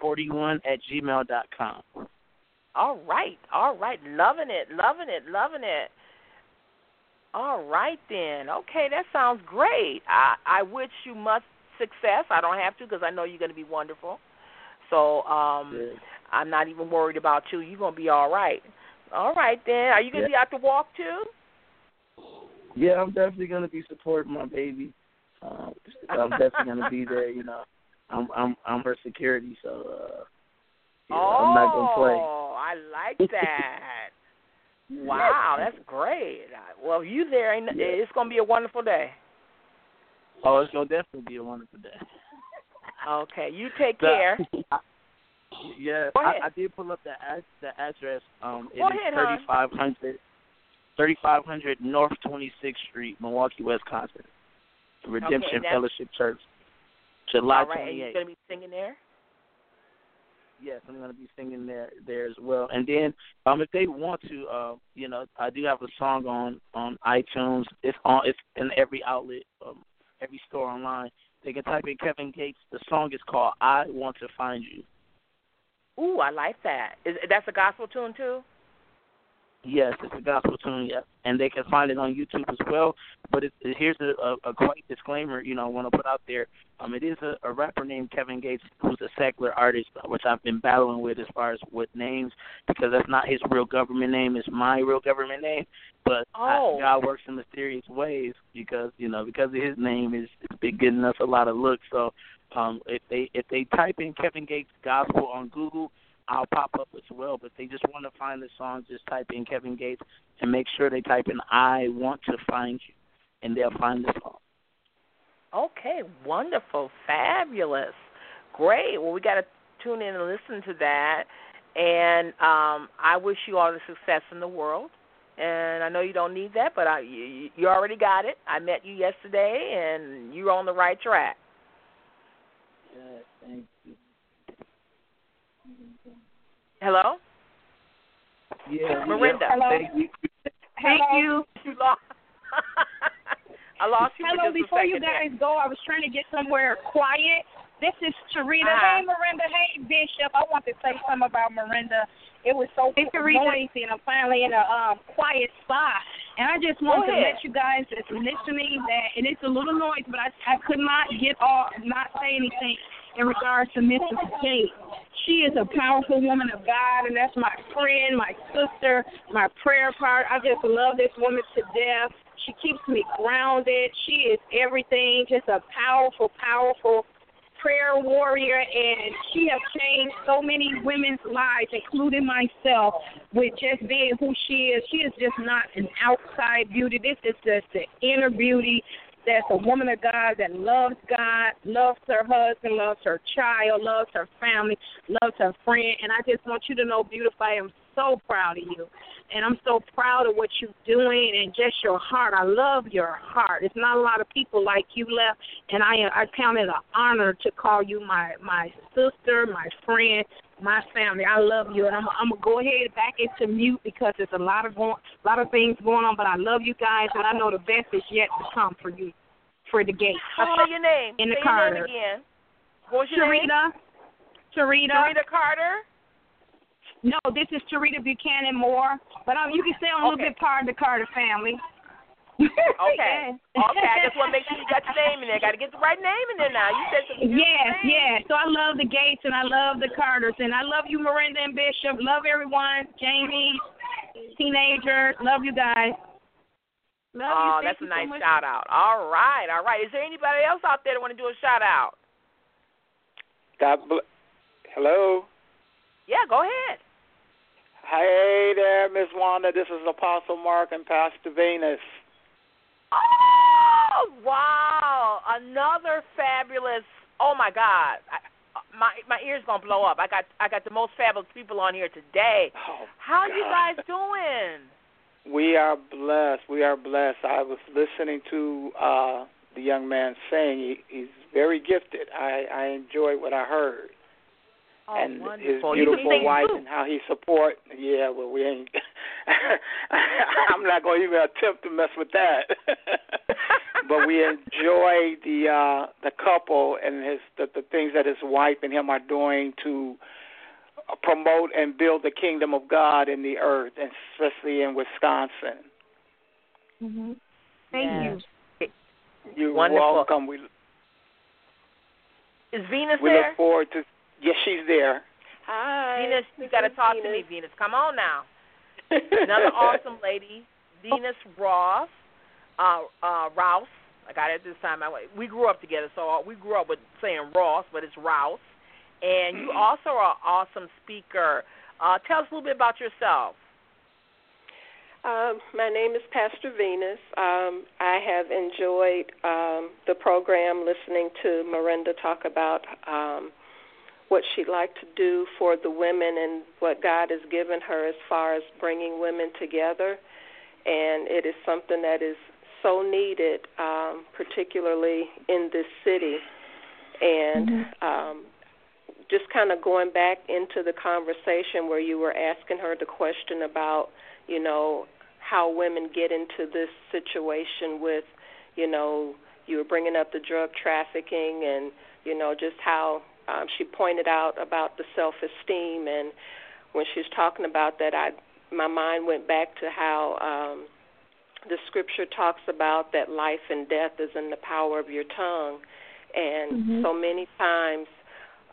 forty-one at gmail dot com. All right, all right, loving it, loving it, loving it. All right then, okay, that sounds great. I, I wish you much success. I don't have to because I know you're going to be wonderful. So um, yeah. I'm not even worried about you. You're going to be all right. All right then, are you going to yeah. be out to walk too? Yeah, I'm definitely going to be supporting my baby. Uh, I'm definitely going to be there. You know, I'm I'm I'm her security, so. Uh, Yeah, oh, I'm not gonna play. I like that. Wow, that's great. Well, you there, ain't, yeah. It's going to be a wonderful day. Oh, it's going to definitely be a wonderful day. Okay, you take so, care. I, yeah, I, I did pull up the, the address. Um, it Go is ahead, thirty-five hundred North twenty-sixth Street, Milwaukee, Wisconsin. The Redemption okay, Fellowship Church. July twenty-eighth. All right, are you going to be singing there? Yes, I'm going to be singing there there as well. And then um, if they want to, uh, you know, I do have a song on, on iTunes. It's on. It's in every outlet, um, every store online. They can type in Kevin Gates. The song is called I Want to Find You. Ooh, I like that. Is That's a gospel tune too? Yes, it's a gospel tune, yes. And they can find it on YouTube as well. But it, it, here's a, a, a quick disclaimer, you know, I want to put out there. Um, it is a, a rapper named Kevin Gates who's a secular artist, which I've been battling with as far as with names, because that's not his real government name. It's my real government name. But oh. I, God works in mysterious ways because, you know, because of his name, it's, it's been getting us a lot of looks. So um, if they if they type in Kevin Gates gospel on Google, I'll pop up as well, but they just want to find the song, just type in Kevin Gates and make sure they type in I Want to Find You, and they'll find the song. Okay, wonderful, fabulous, great. Well, we got to tune in and listen to that, and um, I wish you all the success in the world, and I know you don't need that, but I, you, you already got it. I met you yesterday, and you're on the right track. Yeah, thank you. Hello? Yeah, Marienda. Hello. Thank you. Thank Hello. you. I lost you. Hello, before you guys there. go, I was trying to get somewhere quiet. This is Charita. Uh-huh. Hey, Marienda. Hey, Bishop. I want to say something about Marienda. It was so hey, noisy, and I'm finally in a um, quiet spot. And I just wanted to let you guys that's listening that, and it's a little noise, but I, I could not get all, not say anything in regards to Missus Gates. She is a powerful woman of God, and that's my friend, my sister, my prayer partner. I just love this woman to death. She keeps me grounded. She is everything, just a powerful, powerful prayer warrior, and she has changed so many women's lives, including myself, with just being who she is. She is just not an outside beauty. This is just the inner beauty that's a woman of God that loves God, loves her husband, loves her child, loves her family, loves her friend. And I just want you to know, beautiful, I am so proud of you. And I'm so proud of what you're doing and just your heart. I love your heart. It's not a lot of people like you left, and I I count it an honor to call you my, my sister, my friend, my family. I love you, and I'm, I'm going to go ahead back into mute because there's a lot of going, a lot of things going on, but I love you guys, and I know the best is yet to come for you, for the Gates. Call your name. In the Say Carter. Your name again. What was your Charita. name? Charita. Charita Carter. No, this is Charita Buchanan Moore, but um, you can say I'm a okay. little bit part of the Carter family. Okay. Okay, I just want to make sure you got your name in there. Got to get the right name in there now. You said some good Yes, names. yes. So I love the Gates, and I love the Carters, and I love you, Marienda and Bishop. Love everyone. Jamie, teenager. Love you guys. Love oh, you. that's you a nice so shout-out. All right, all right. Is there anybody else out there that want to do a shout-out? God bless. Hello? Yeah, go ahead. Hey there, Miss Wanda. This is Apostle Mark and Pastor Venus. Oh, wow. Another fabulous. Oh, my God. I, my my ears going to blow up. I got I got the most fabulous people on here today. Oh, How God. are you guys doing? We are blessed. We are blessed. I was listening to uh, the young man saying he, he's very gifted. I, I enjoyed what I heard. Oh, and wonderful. his beautiful wife too. and how he support. Yeah, well, we ain't. I'm not going to even attempt to mess with that. But we enjoy the uh, the couple and his the, the things that his wife and him are doing to promote and build the kingdom of God in the earth, and especially in Wisconsin. Mm-hmm. Thank yes. you. You're wonderful. welcome. We, Is Venus we there? We look forward to. Yes, she's there. Hi. Venus, you got to talk Venus. to me, Venus. Come on now. Another awesome lady, Venus Rouse. Uh, uh, Rouse. I got it this time. I, we grew up together, so we grew up with saying Ross, but it's Rouse. And you also are an awesome speaker. Uh, tell us a little bit about yourself. Um, my name is Pastor Venus. Um, I have enjoyed um, the program, listening to Marienda talk about um what she'd like to do for the women and what God has given her as far as bringing women together. And it is something that is so needed, um, particularly in this city. And mm-hmm. um, just kind of going back into the conversation where you were asking her the question about, you know, how women get into this situation with, you know, you were bringing up the drug trafficking and, you know, just how Um, she pointed out about the self-esteem, and when she was talking about that, I my mind went back to how um, the scripture talks about that life and death is in the power of your tongue, and mm-hmm. so many times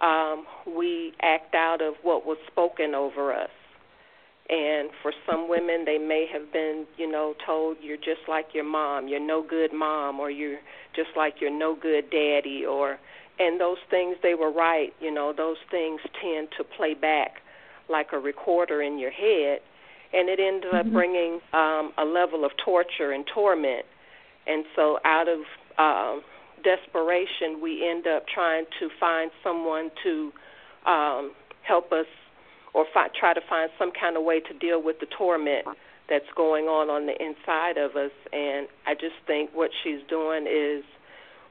um, we act out of what was spoken over us. And for some women, they may have been, you know, told you're just like your mom, you're no good mom, or you're just like your no good daddy, or and those things, they were right. You know, those things tend to play back like a recorder in your head, and it ended mm-hmm. up bringing um, a level of torture and torment. And so out of um, desperation, we end up trying to find someone to um, help us or fi- try to find some kind of way to deal with the torment that's going on on the inside of us. And I just think what she's doing is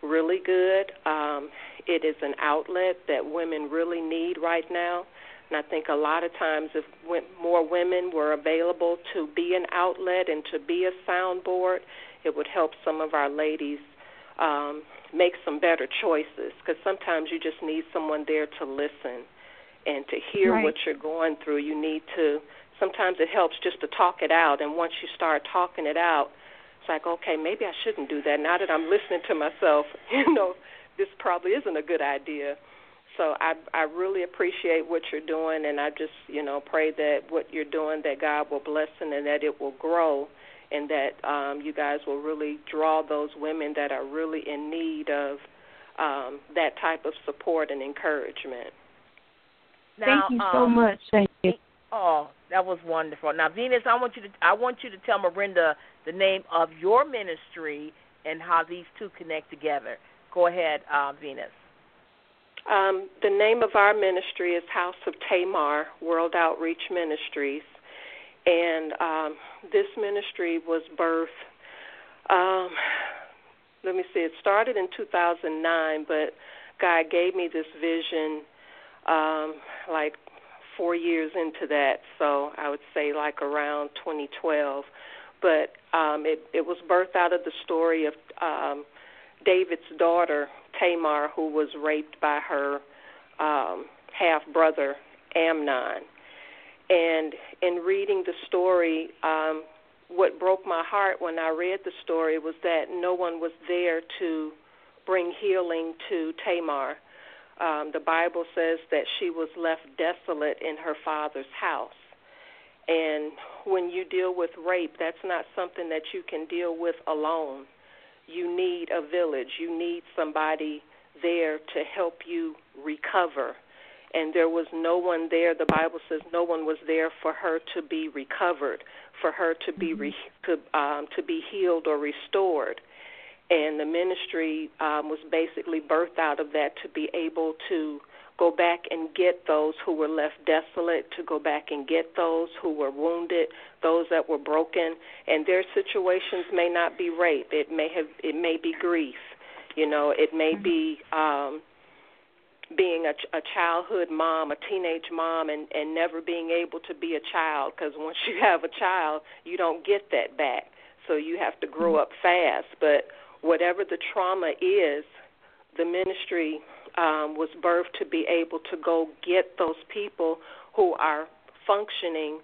really good. Um, it is an outlet that women really need right now. And I think a lot of times if more women were available to be an outlet and to be a soundboard, it would help some of our ladies um, make some better choices, because sometimes you just need someone there to listen and to hear right. what you're going through. You need to, sometimes it helps just to talk it out, and once you start talking it out, it's like, okay, maybe I shouldn't do that. Now that I'm listening to myself, you know, this probably isn't a good idea. So I, I really appreciate what you're doing, and I just, you know, pray that what you're doing, that God will bless it and that it will grow, and that um, you guys will really draw those women that are really in need of um, that type of support and encouragement. Now, thank you so um, much. Thank you. Oh, that was wonderful. Now, Venus, I want you to I want you to tell Marienda the name of your ministry and how these two connect together. Go ahead, uh, Venus. Um, the name of our ministry is House of Tamar, World Outreach Ministries. And um, this ministry was birthed, um, let me see, it started in two thousand nine, but God gave me this vision um, like four years into that, so I would say like around twenty twelve. But um, it, it was birthed out of the story of um, David's daughter, Tamar, who was raped by her um, half-brother, Amnon. And in reading the story, um, what broke my heart when I read the story was that no one was there to bring healing to Tamar. Um, the Bible says that she was left desolate in her father's house. And when you deal with rape, that's not something that you can deal with alone. You need a village. You need somebody there to help you recover. And there was no one there. The Bible says no one was there for her to be recovered, for her to be re- to, um, to be healed or restored. And the ministry um, was basically birthed out of that, to be able to go back and get those who were left desolate, to go back and get those who were wounded, those that were broken. And their situations may not be rape. It may have. It may be grief. You know, it may be. Um, being a, a childhood mom, a teenage mom, and, and never being able to be a child, because once you have a child, you don't get that back. So you have to grow up fast. But whatever the trauma is, the ministry um, was birthed to be able to go get those people who are functioning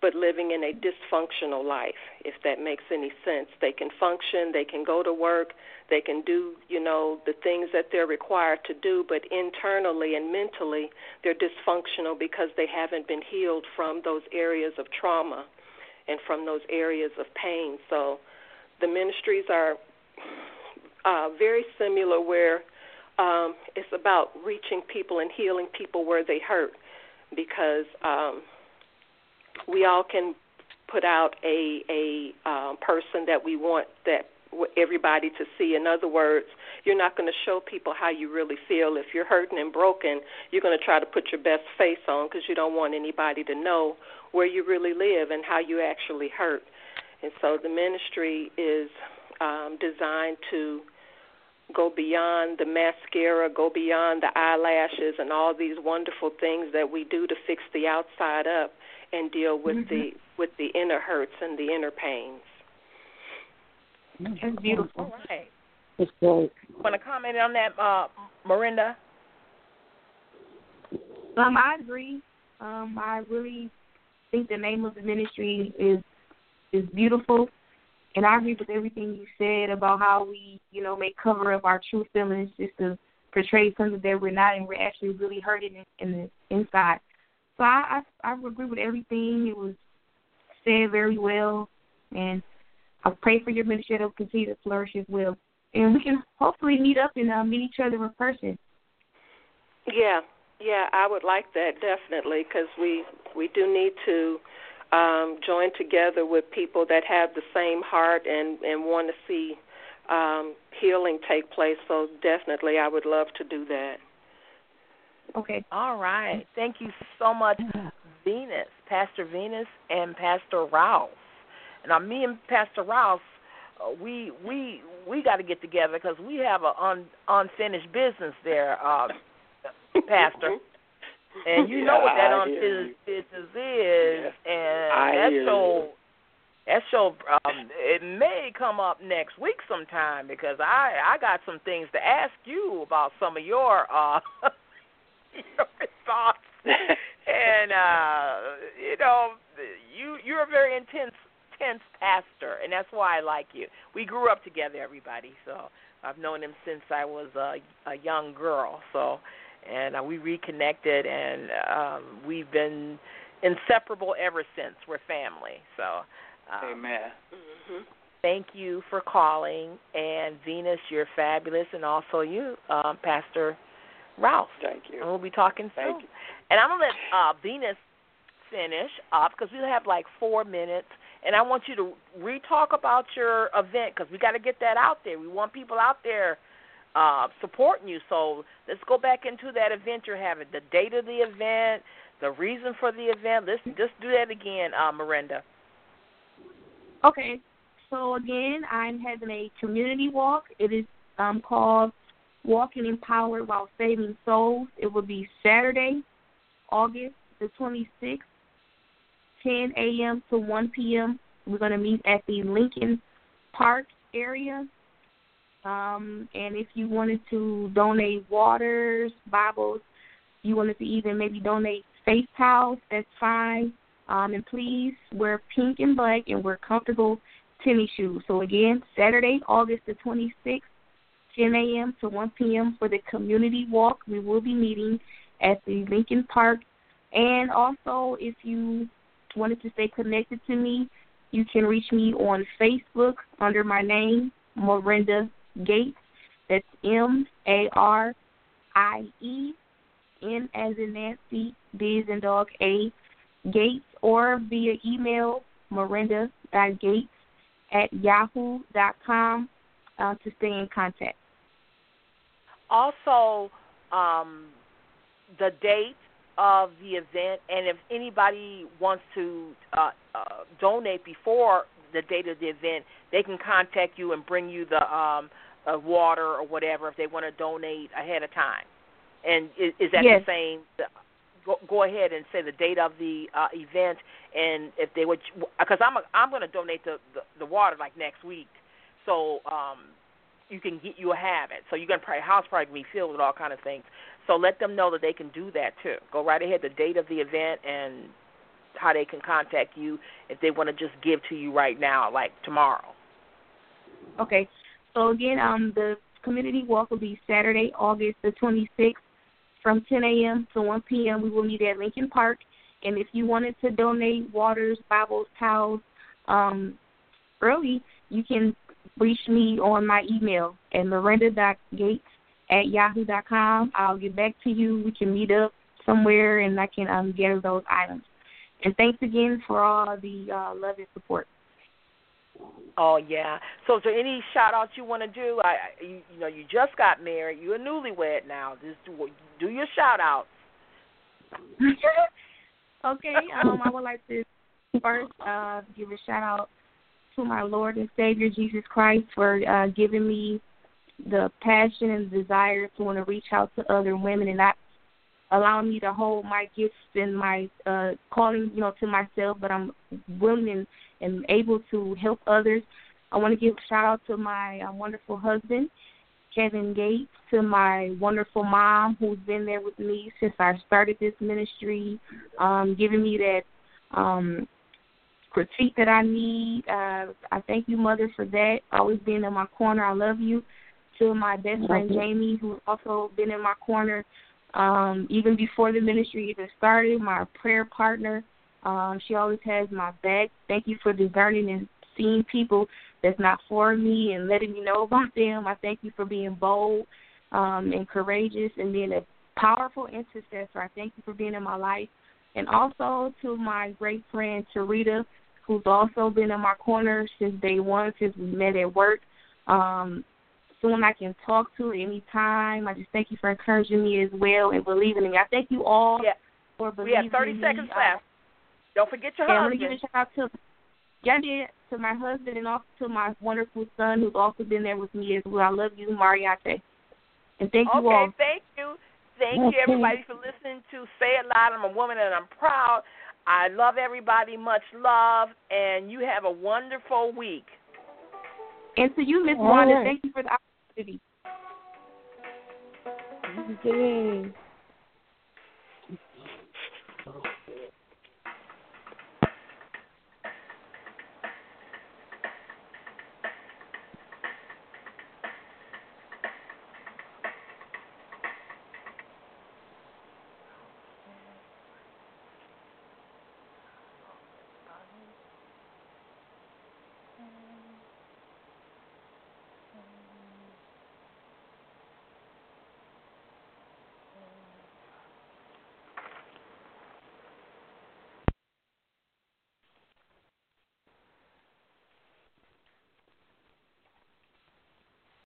but living in a dysfunctional life, if that makes any sense. They can function, they can go to work, they can do, you know, the things that they're required to do, but internally and mentally they're dysfunctional because they haven't been healed from those areas of trauma and from those areas of pain. So the ministries are uh, very similar, where um, it's about reaching people and healing people where they hurt, because um, we all can put out a a um, person that we want that everybody to see. In other words, you're not going to show people how you really feel. If you're hurting and broken, you're going to try to put your best face on because you don't want anybody to know where you really live and how you actually hurt. And so the ministry is um, designed to go beyond the mascara, go beyond the eyelashes and all these wonderful things that we do to fix the outside up, and deal with mm-hmm. the with the inner hurts and the inner pains. That's beautiful. All right. It's great. Want to comment on that, uh, Marienda? Um, I agree. Um, I really think the name of the ministry is is beautiful, and I agree with everything you said about how we, you know, may cover up our true feelings just to portray something that we're not, and we're actually really hurting in the inside. So I, I, I agree with everything. It was said very well, and I pray for your ministry to continue to flourish as well. And we can hopefully meet up and uh, meet each other in person. Yeah, yeah, I would like that, definitely, because we, we do need to um, join together with people that have the same heart and, and want to see um, healing take place. So definitely I would love to do that. Okay. All right. Thank you so much, Venus, Pastor Venus, and Pastor Rouse. Now, me and Pastor Rouse, uh, we we we got to get together because we have an un, unfinished business there, uh, Pastor. And you yeah, know what that I unfinished business is. Yeah. And I that show, that show um, it may come up next week sometime because I, I got some things to ask you about some of your, uh, your thoughts. And, uh, you know, you, you're a very intense Tense pastor, and that's why I like you. We grew up together, everybody. So I've known him since I was a, a young girl. So, and uh, we reconnected, and um, we've been inseparable ever since. We're family. So, um, amen. Mm-hmm. Thank you for calling, and Venus, you're fabulous, and also you, um, Pastor Rouse. Thank you. And we'll be talking soon. Thank you. And I'm gonna let uh, Venus finish up because we have like four minutes. And I want you to re-talk about your event because we got to get that out there. We want people out there uh, supporting you. So let's go back into that event you're having, the date of the event, the reason for the event. Let's just do that again, uh, Marienda. Okay. So, again, I'm having a community walk. It is um, called Walking Empowered While Saving Souls. It will be Saturday, August the twenty-sixth. ten a.m. to one p.m. We're going to meet at the Lincoln Park area. Um, and if you wanted to donate waters, Bibles, you wanted to even maybe donate face towels, that's fine. Um, and please wear pink and black and wear comfortable tennis shoes. So, again, Saturday, August the twenty-sixth, ten a.m. to one p.m. for the community walk. We will be meeting at the Lincoln Park. And also, if you wanted to stay connected to me, you can reach me on Facebook under my name, Marienda Gates. That's M A R I E, N as in Nancy, D as in dog, A, Gates, or via email, Marienda.Gates at yahoo dot com uh, to stay in contact. Also, um, the date of the event, and if anybody wants to uh, uh, donate before the date of the event, they can contact you and bring you the um, uh, water or whatever if they want to donate ahead of time. And is, is that yes. the same? Go, go ahead and say the date of the uh, event, and if they would, because I'm a, I'm going to donate the, the the water like next week, so um, you can get you have it. So you're going to probably house probably be filled with all kind of things. So let them know that they can do that, too. Go right ahead, the date of the event and how they can contact you if they want to just give to you right now, like tomorrow. Okay. So, again, um, the community walk will be Saturday, August the twenty-sixth from ten a.m. to one p.m. We will meet at Lincoln Park. And if you wanted to donate waters, Bibles, towels um, early, you can reach me on my email at Marienda.Gates. at yahoo dot com. I'll get back to you. We can meet up somewhere, and I can um, gather those items. And thanks again for all the uh, love and support. Oh, yeah. So is there any shout-outs you want to do? I, you, you know, you just got married. You're newlywed now. Just do, do your shout-outs. Okay. Um, I would like to first uh, give a shout-out to my Lord and Savior, Jesus Christ, for uh, giving me the passion and desire to want to reach out to other women and not allow me to hold my gifts and my uh, calling, you know, to myself, but I'm willing and, and able to help others. I want to give a shout-out to my uh, wonderful husband, Kevin Gates, to my wonderful mom who's been there with me since I started this ministry, um, giving me that um, critique that I need. Uh, I thank you, Mother, for that, always being in my corner. I love you. To my best friend Jamie, who's also been in my corner um, even before the ministry even started, my prayer partner. Um, she always has my back. Thank you for discerning and seeing people that's not for me and letting me know about them. I thank you for being bold um, and courageous and being a powerful intercessor. I thank you for being in my life. And also to my great friend Charita, who's also been in my corner since day one, since we met at work. Um, Someone I can talk to any time. I just thank you for encouraging me as well and believing in me. I thank you all yeah. for believing in me. We have thirty seconds left. Don't forget your husband. Yonder to my husband and also to my wonderful son who's also been there with me as well. I love you, Mariette. And thank you okay, all. Okay, thank you. Thank okay. you, everybody, for listening to Say It Loud. I'm a woman and I'm proud. I love everybody. Much love. And you have a wonderful week. And to you, Miss Wanda, right. Thank you for the opportunity. Yay.